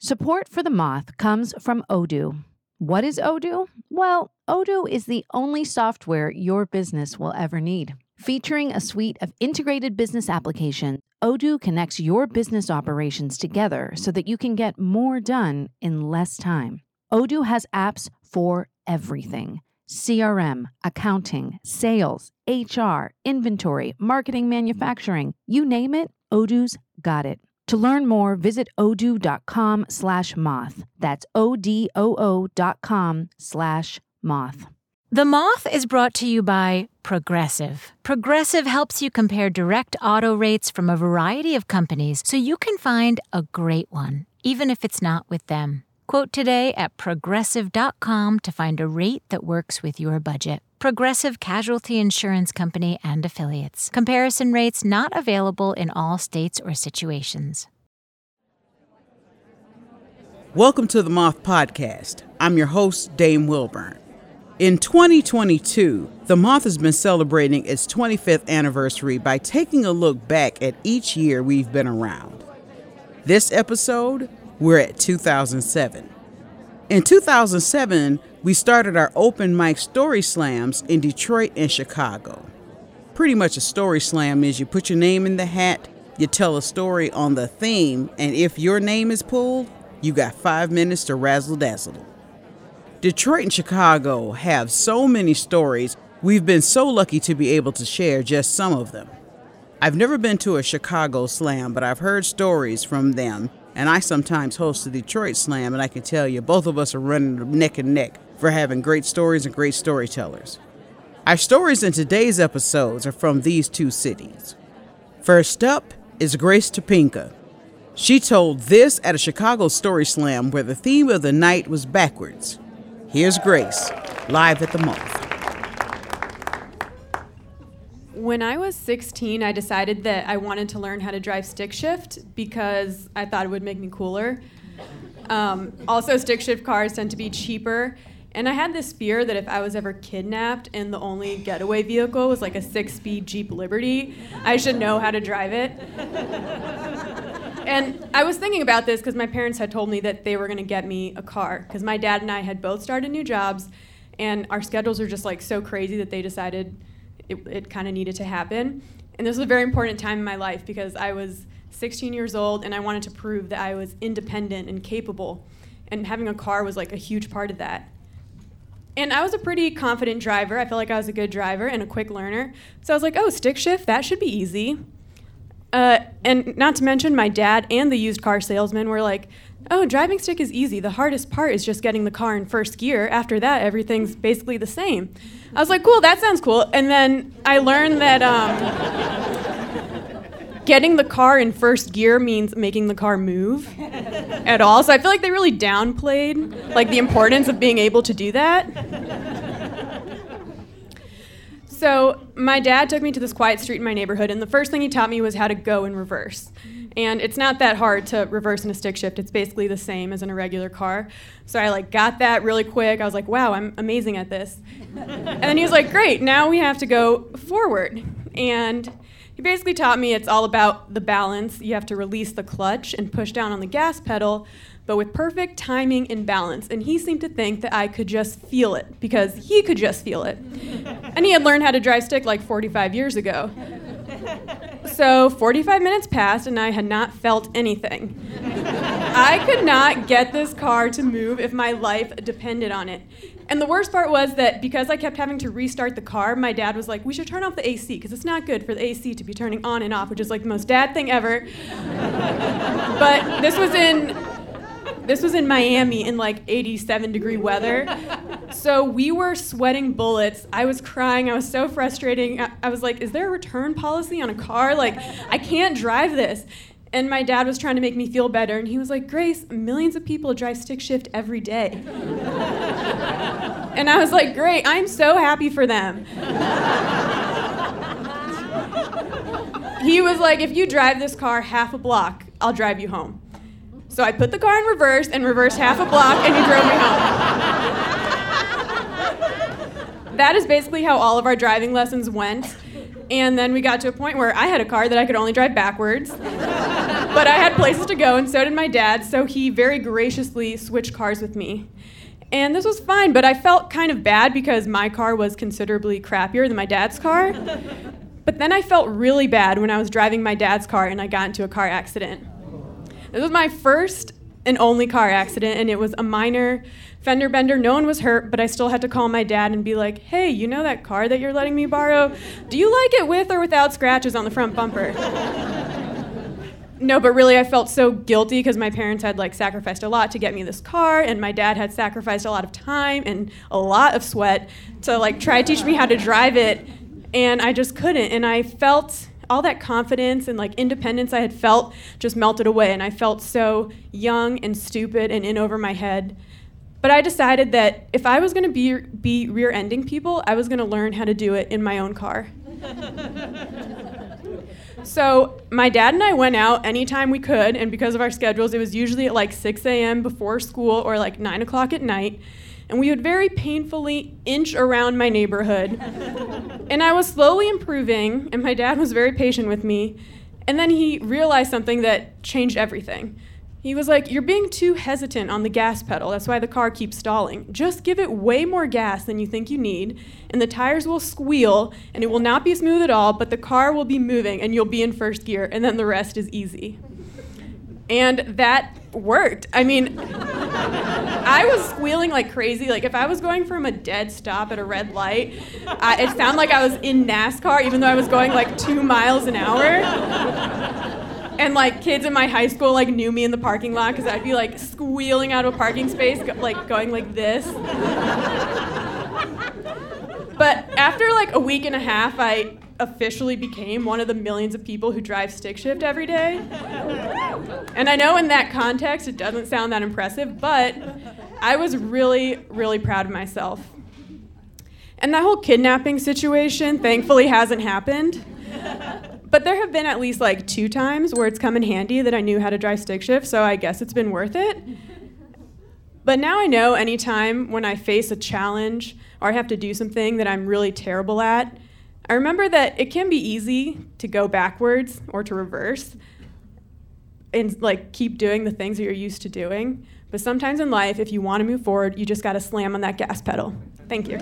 Support for The Moth comes from Odoo. What is Odoo? Well, Odoo is the only software your business will ever need. Featuring a suite of integrated business applications, Odoo connects your business operations together so that you can get more done in less time. Odoo has apps for everything: CRM, accounting, sales, HR, inventory, marketing, manufacturing, you name it, Odoo's got it. To learn more, visit odoo.com/moth. That's odoo.com/moth. The Moth is brought to you by Progressive. Progressive helps you compare direct auto rates from a variety of companies so you can find a great one, even if it's not with them. Quote today at progressive.com to find a rate that works with your budget. Progressive Casualty Insurance Company and Affiliates. Comparison rates not available in all states or situations. Welcome to the Moth Podcast. I'm your host, Dame Wilburn. In 2022, the Moth has been celebrating its 25th anniversary by taking a look back at each year we've been around. This episode, we're at 2007. In 2007, we started our open mic story slams in Detroit and Chicago. Pretty much a story slam is you put your name in the hat, you tell a story on the theme, and if your name is pulled, you got 5 minutes to razzle-dazzle. Detroit and Chicago have so many stories, we've been so lucky to be able to share just some of them. I've never been to a Chicago slam, but I've heard stories from them. And I sometimes host the Detroit Slam, and I can tell you both of us are running neck and neck for having great stories and great storytellers. Our stories in today's episodes are from these two cities. First up is Grace Topinka. She told this at a Chicago Story Slam where the theme of the night was backwards. Here's Grace, live at the Moth. When I was 16, I decided that I wanted to learn how to drive stick shift because I thought it would make me cooler. Also, stick shift cars tend to be cheaper. And I had this fear that if I was ever kidnapped and the only getaway vehicle was like a 6-speed Jeep Liberty, I should know how to drive it. And I was thinking about this because my parents had told me that they were going to get me a car because my dad and I had both started new jobs and our schedules were just like so crazy that they decided it kind of needed to happen. And this was a very important time in my life because I was 16 years old and I wanted to prove that I was independent and capable. And having a car was like a huge part of that. And I was a pretty confident driver. I felt like I was a good driver and a quick learner. So I was like, oh, stick shift, that should be easy. And not to mention my dad and the used car salesman were like, oh, driving stick is easy. The hardest part is just getting the car in first gear. After that, everything's basically the same. I was like, cool, that sounds cool. And then I learned that getting the car in first gear means making the car move at all. So I feel like they really downplayed like the importance of being able to do that. So my dad took me to this quiet street in my neighborhood, and the first thing he taught me was how to go in reverse. And it's not that hard to reverse in a stick shift. It's basically the same as in a regular car. So I like got that really quick. I was like, wow, I'm amazing at this. And then he was like, great, now we have to go forward. And he basically taught me it's all about the balance. You have to release the clutch and push down on the gas pedal, but with perfect timing and balance. And he seemed to think that I could just feel it because he could just feel it. And he had learned how to drive stick like 45 years ago. So 45 minutes passed and I had not felt anything. I could not get this car to move if my life depended on it. And the worst part was that because I kept having to restart the car, my dad was like, we should turn off the AC because it's not good for the AC to be turning on and off, which is like the most dad thing ever. But this was in Miami in like 87 degree weather. So we were sweating bullets. I was crying. I was so frustrating. I was like, is there a return policy on a car? Like, I can't drive this. And my dad was trying to make me feel better. And he was like, Grace, millions of people drive stick shift every day. And I was like, great, I'm so happy for them. He was like, if you drive this car half a block, I'll drive you home. So I put the car in reverse and reversed half a block, and he drove me home. That is basically how all of our driving lessons went. And then we got to a point where I had a car that I could only drive backwards. But I had places to go, and so did my dad, so he very graciously switched cars with me. And this was fine, but I felt kind of bad because my car was considerably crappier than my dad's car. But then I felt really bad when I was driving my dad's car and I got into a car accident. This was my first and only car accident, and it was a minor fender bender. No one was hurt, but I still had to call my dad and be like, hey, you know that car that you're letting me borrow? Do you like it with or without scratches on the front bumper? No, but really I felt so guilty because my parents had sacrificed a lot to get me this car, and my dad had sacrificed a lot of time and a lot of sweat to try to teach me how to drive it, and I just couldn't. And I felt all that confidence and independence I had felt just melted away, and I felt so young and stupid and in over my head. But I decided that if I was going to be rear-ending people, I was going to learn how to do it in my own car. So my dad and I went out anytime we could, and because of our schedules, it was usually at 6 a.m. before school or 9 o'clock at night. And we would very painfully inch around my neighborhood. And I was slowly improving, and my dad was very patient with me. And then he realized something that changed everything. He was like, you're being too hesitant on the gas pedal. That's why the car keeps stalling. Just give it way more gas than you think you need, and the tires will squeal, and it will not be smooth at all, but the car will be moving, and you'll be in first gear, and then the rest is easy. And that worked. I mean, I was squealing like crazy. If I was going from a dead stop at a red light, it sounded like I was in NASCAR, even though I was going 2 miles an hour. And kids in my high school knew me in the parking lot because I'd be squealing out of a parking space, going like this. But after a week and a half, I officially became one of the millions of people who drive stick shift every day. And I know in that context it doesn't sound that impressive, but I was really, really proud of myself. And that whole kidnapping situation thankfully hasn't happened. But there have been at least 2 times where it's come in handy that I knew how to drive stick shift, so I guess it's been worth it. But now I know any time when I face a challenge or I have to do something that I'm really terrible at, I remember that it can be easy to go backwards or to reverse and keep doing the things that you're used to doing. But sometimes in life, if you want to move forward, you just got to slam on that gas pedal. Thank you.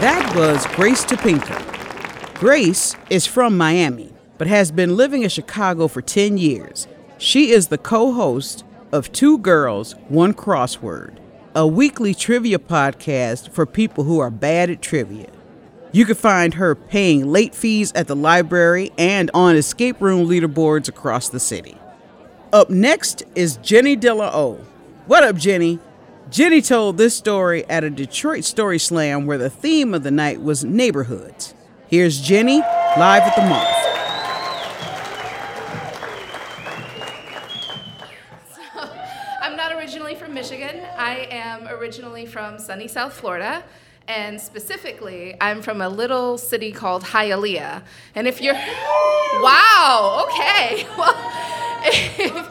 That was Grace Topinka. Grace is from Miami, but has been living in Chicago for 10 years. She is the co-host of Two Girls, One Crossword, a weekly trivia podcast for people who are bad at trivia. You can find her paying late fees at the library and on escape room leaderboards across the city. Up next is Jeni De La O. What up, Jeni? Jeni told this story at a Detroit Story Slam where the theme of the night was neighborhoods. Here's Jeni live at the Moth. Michigan. I am originally from sunny South Florida, and specifically, I'm from a little city called Hialeah. And if you're, wow, okay. Well,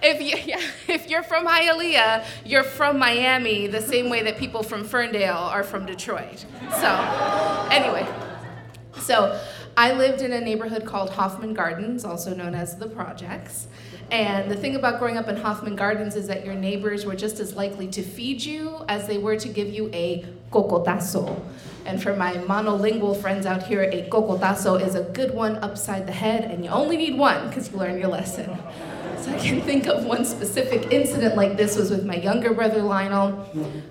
if you're from Hialeah, you're from Miami, the same way that people from Ferndale are from Detroit. So, anyway, I lived in a neighborhood called Hoffman Gardens, also known as The Projects. And the thing about growing up in Hoffman Gardens is that your neighbors were just as likely to feed you as they were to give you a cocotazo. And for my monolingual friends out here, a cocotazo is a good one upside the head, and you only need one because you learn your lesson. So I can think of one specific incident like this was with my younger brother, Lionel.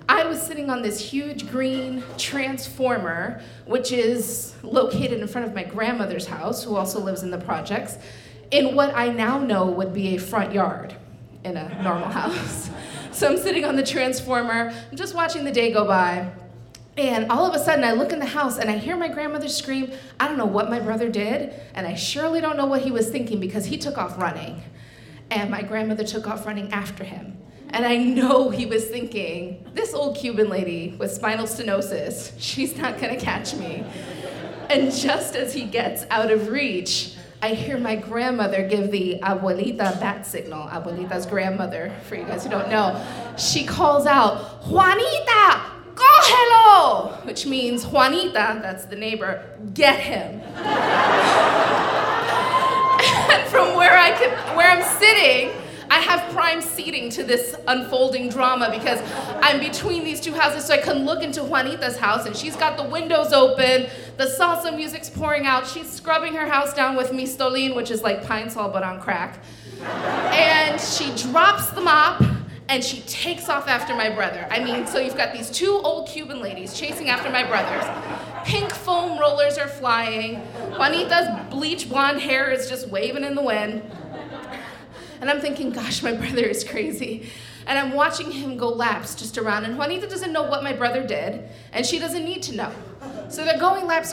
I was sitting on this huge green transformer, which is located in front of my grandmother's house, who also lives in the projects, in what I now know would be a front yard in a normal house. So I'm sitting on the transformer, I'm just watching the day go by, and all of a sudden I look in the house and I hear my grandmother scream. I don't know what my brother did, and I surely don't know what he was thinking because he took off running. And my grandmother took off running after him. And I know he was thinking, this old Cuban lady with spinal stenosis, she's not gonna catch me. And just as he gets out of reach, I hear my grandmother give the abuelita bat signal, abuelita's grandmother, for you guys who don't know. She calls out, Juanita, cógelo! Oh, which means Juanita, that's the neighbor, get him. And from where I'm sitting, I have prime seating to this unfolding drama because I'm between these two houses, so I can look into Juanita's house, and she's got the windows open, the salsa music's pouring out, she's scrubbing her house down with Mistolín, which is like Pine Sol but on crack. And she drops the mop, and she takes off after my brother. I mean, so you've got these two old Cuban ladies chasing after my brothers. Pink foam rollers are flying. Juanita's bleach blonde hair is just waving in the wind. And I'm thinking, gosh, my brother is crazy. And I'm watching him go laps just around. And Juanita doesn't know what my brother did, and she doesn't need to know. So they're going laps,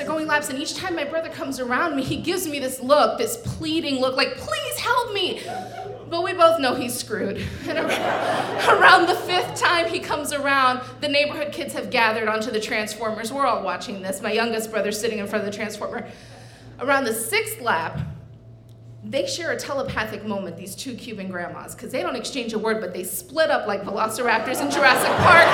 and each time my brother comes around me, he gives me this look, this pleading look, like, please help me. But we both know he's screwed. And around the fifth time he comes around, the neighborhood kids have gathered onto the Transformers. We're all watching this. My youngest brother's sitting in front of the Transformer. Around the sixth lap, they share a telepathic moment, these two Cuban grandmas, because they don't exchange a word, but they split up like velociraptors in Jurassic Park.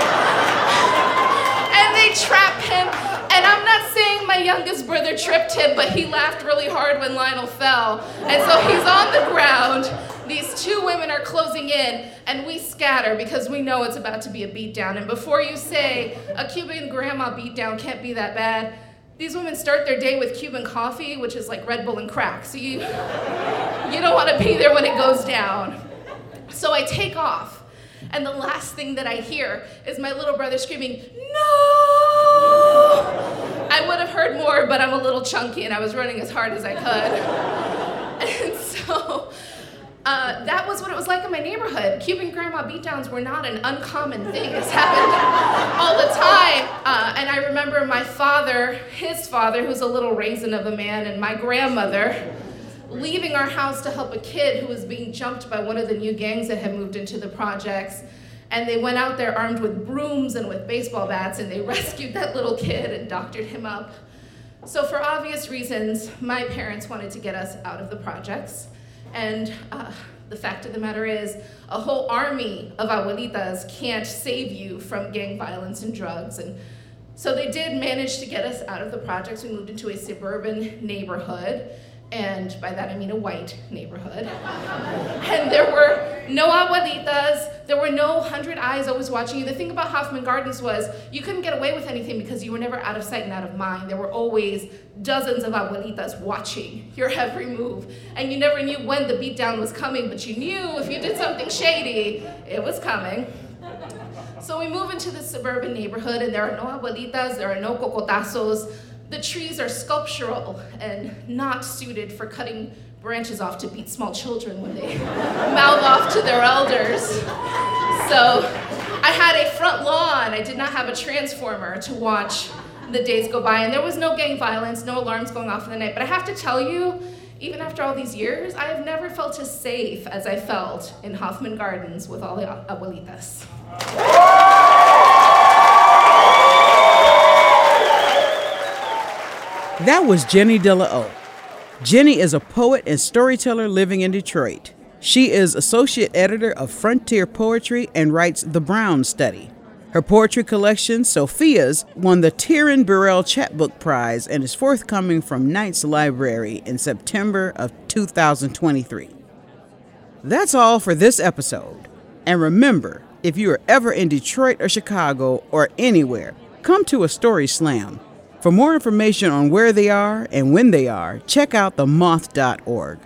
And they trap him. And I'm not saying my youngest brother tripped him, but he laughed really hard when Lionel fell. And so he's on the ground. These two women are closing in, and we scatter because we know it's about to be a beatdown. And before you say a Cuban grandma beatdown can't be that bad, these women start their day with Cuban coffee, which is like Red Bull and crack. So you don't want to be there when it goes down. So I take off, and the last thing that I hear is my little brother screaming, no! I would have heard more, but I'm a little chunky, and I was running as hard as I could. And so that was what it was like in my neighborhood. Cuban grandma beatdowns were not an uncommon thing. This happened all the time. And I remember my father, his father, who's a little raisin of a man, and my grandmother leaving our house to help a kid who was being jumped by one of the new gangs that had moved into the projects. And they went out there armed with brooms and with baseball bats, and they rescued that little kid and doctored him up. So for obvious reasons, my parents wanted to get us out of the projects. And the fact of the matter is, a whole army of abuelitas can't save you from gang violence and drugs. And so they did manage to get us out of the projects. We moved into a suburban neighborhood. And by that, I mean a white neighborhood. And there were no abuelitas. There were no 100 eyes always watching you. The thing about Hoffman Gardens was you couldn't get away with anything because you were never out of sight and out of mind. There were always dozens of abuelitas watching your every move. And you never knew when the beatdown was coming, but you knew if you did something shady, it was coming. So we move into the suburban neighborhood, and there are no abuelitas, there are no cocotazos. The trees are sculptural and not suited for cutting branches off to beat small children when they mouth off to their elders. So I had a front lawn. I did not have a transformer to watch the days go by. And there was no gang violence, no alarms going off in the night. But I have to tell you, even after all these years, I have never felt as safe as I felt in Hoffman Gardens with all the abuelitas. That was Jeni De La O. Jeni is a poet and storyteller living in Detroit. She is associate editor of Frontier Poetry and writes The Brown Study. Her poetry collection, Sophia's, won the Tiern Burrell Chatbook Prize and is forthcoming from Knight's Library in September of 2023. That's all for this episode. And remember, if you are ever in Detroit or Chicago or anywhere, come to a story slam. For more information on where they are and when they are, check out themoth.org.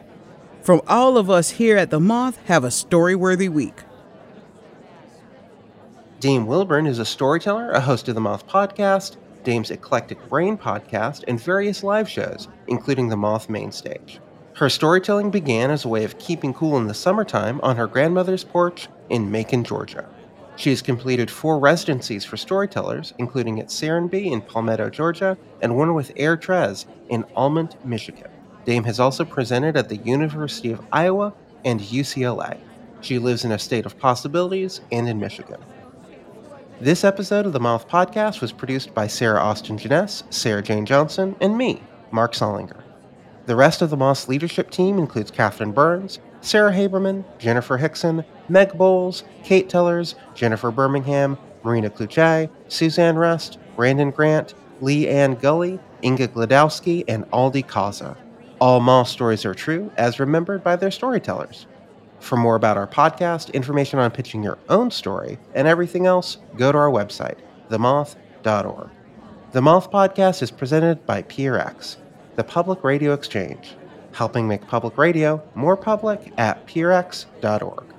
From all of us here at The Moth, have a story-worthy week. Dame Wilburn is a storyteller, a host of The Moth podcast, Dame's Eclectic Brain podcast, and various live shows, including The Moth Mainstage. Her storytelling began as a way of keeping cool in the summertime on her grandmother's porch in Macon, Georgia. She has completed 4 residencies for storytellers, including at Serenbe in Palmetto, Georgia, and one with Air Trez in Almont, Michigan. Dame has also presented at the University of Iowa and UCLA. She lives in a state of possibilities and in Michigan. This episode of The Moth Podcast was produced by Sarah Austin Janess, Sarah Jane Johnson, and me, Mark Sollinger. The rest of the Moth's leadership team includes Catherine Burns, Sarah Haberman, Jennifer Hickson, Meg Bowles, Kate Tellers, Jennifer Birmingham, Marina Kluchay, Suzanne Rust, Brandon Grant, Lee Ann Gulley, Inga Gladowski, and Aldi Kaza. All Moth stories are true, as remembered by their storytellers. For more about our podcast, information on pitching your own story, and everything else, go to our website, themoth.org. The Moth Podcast is presented by PRX, the Public Radio Exchange, helping make public radio more public at prx.org.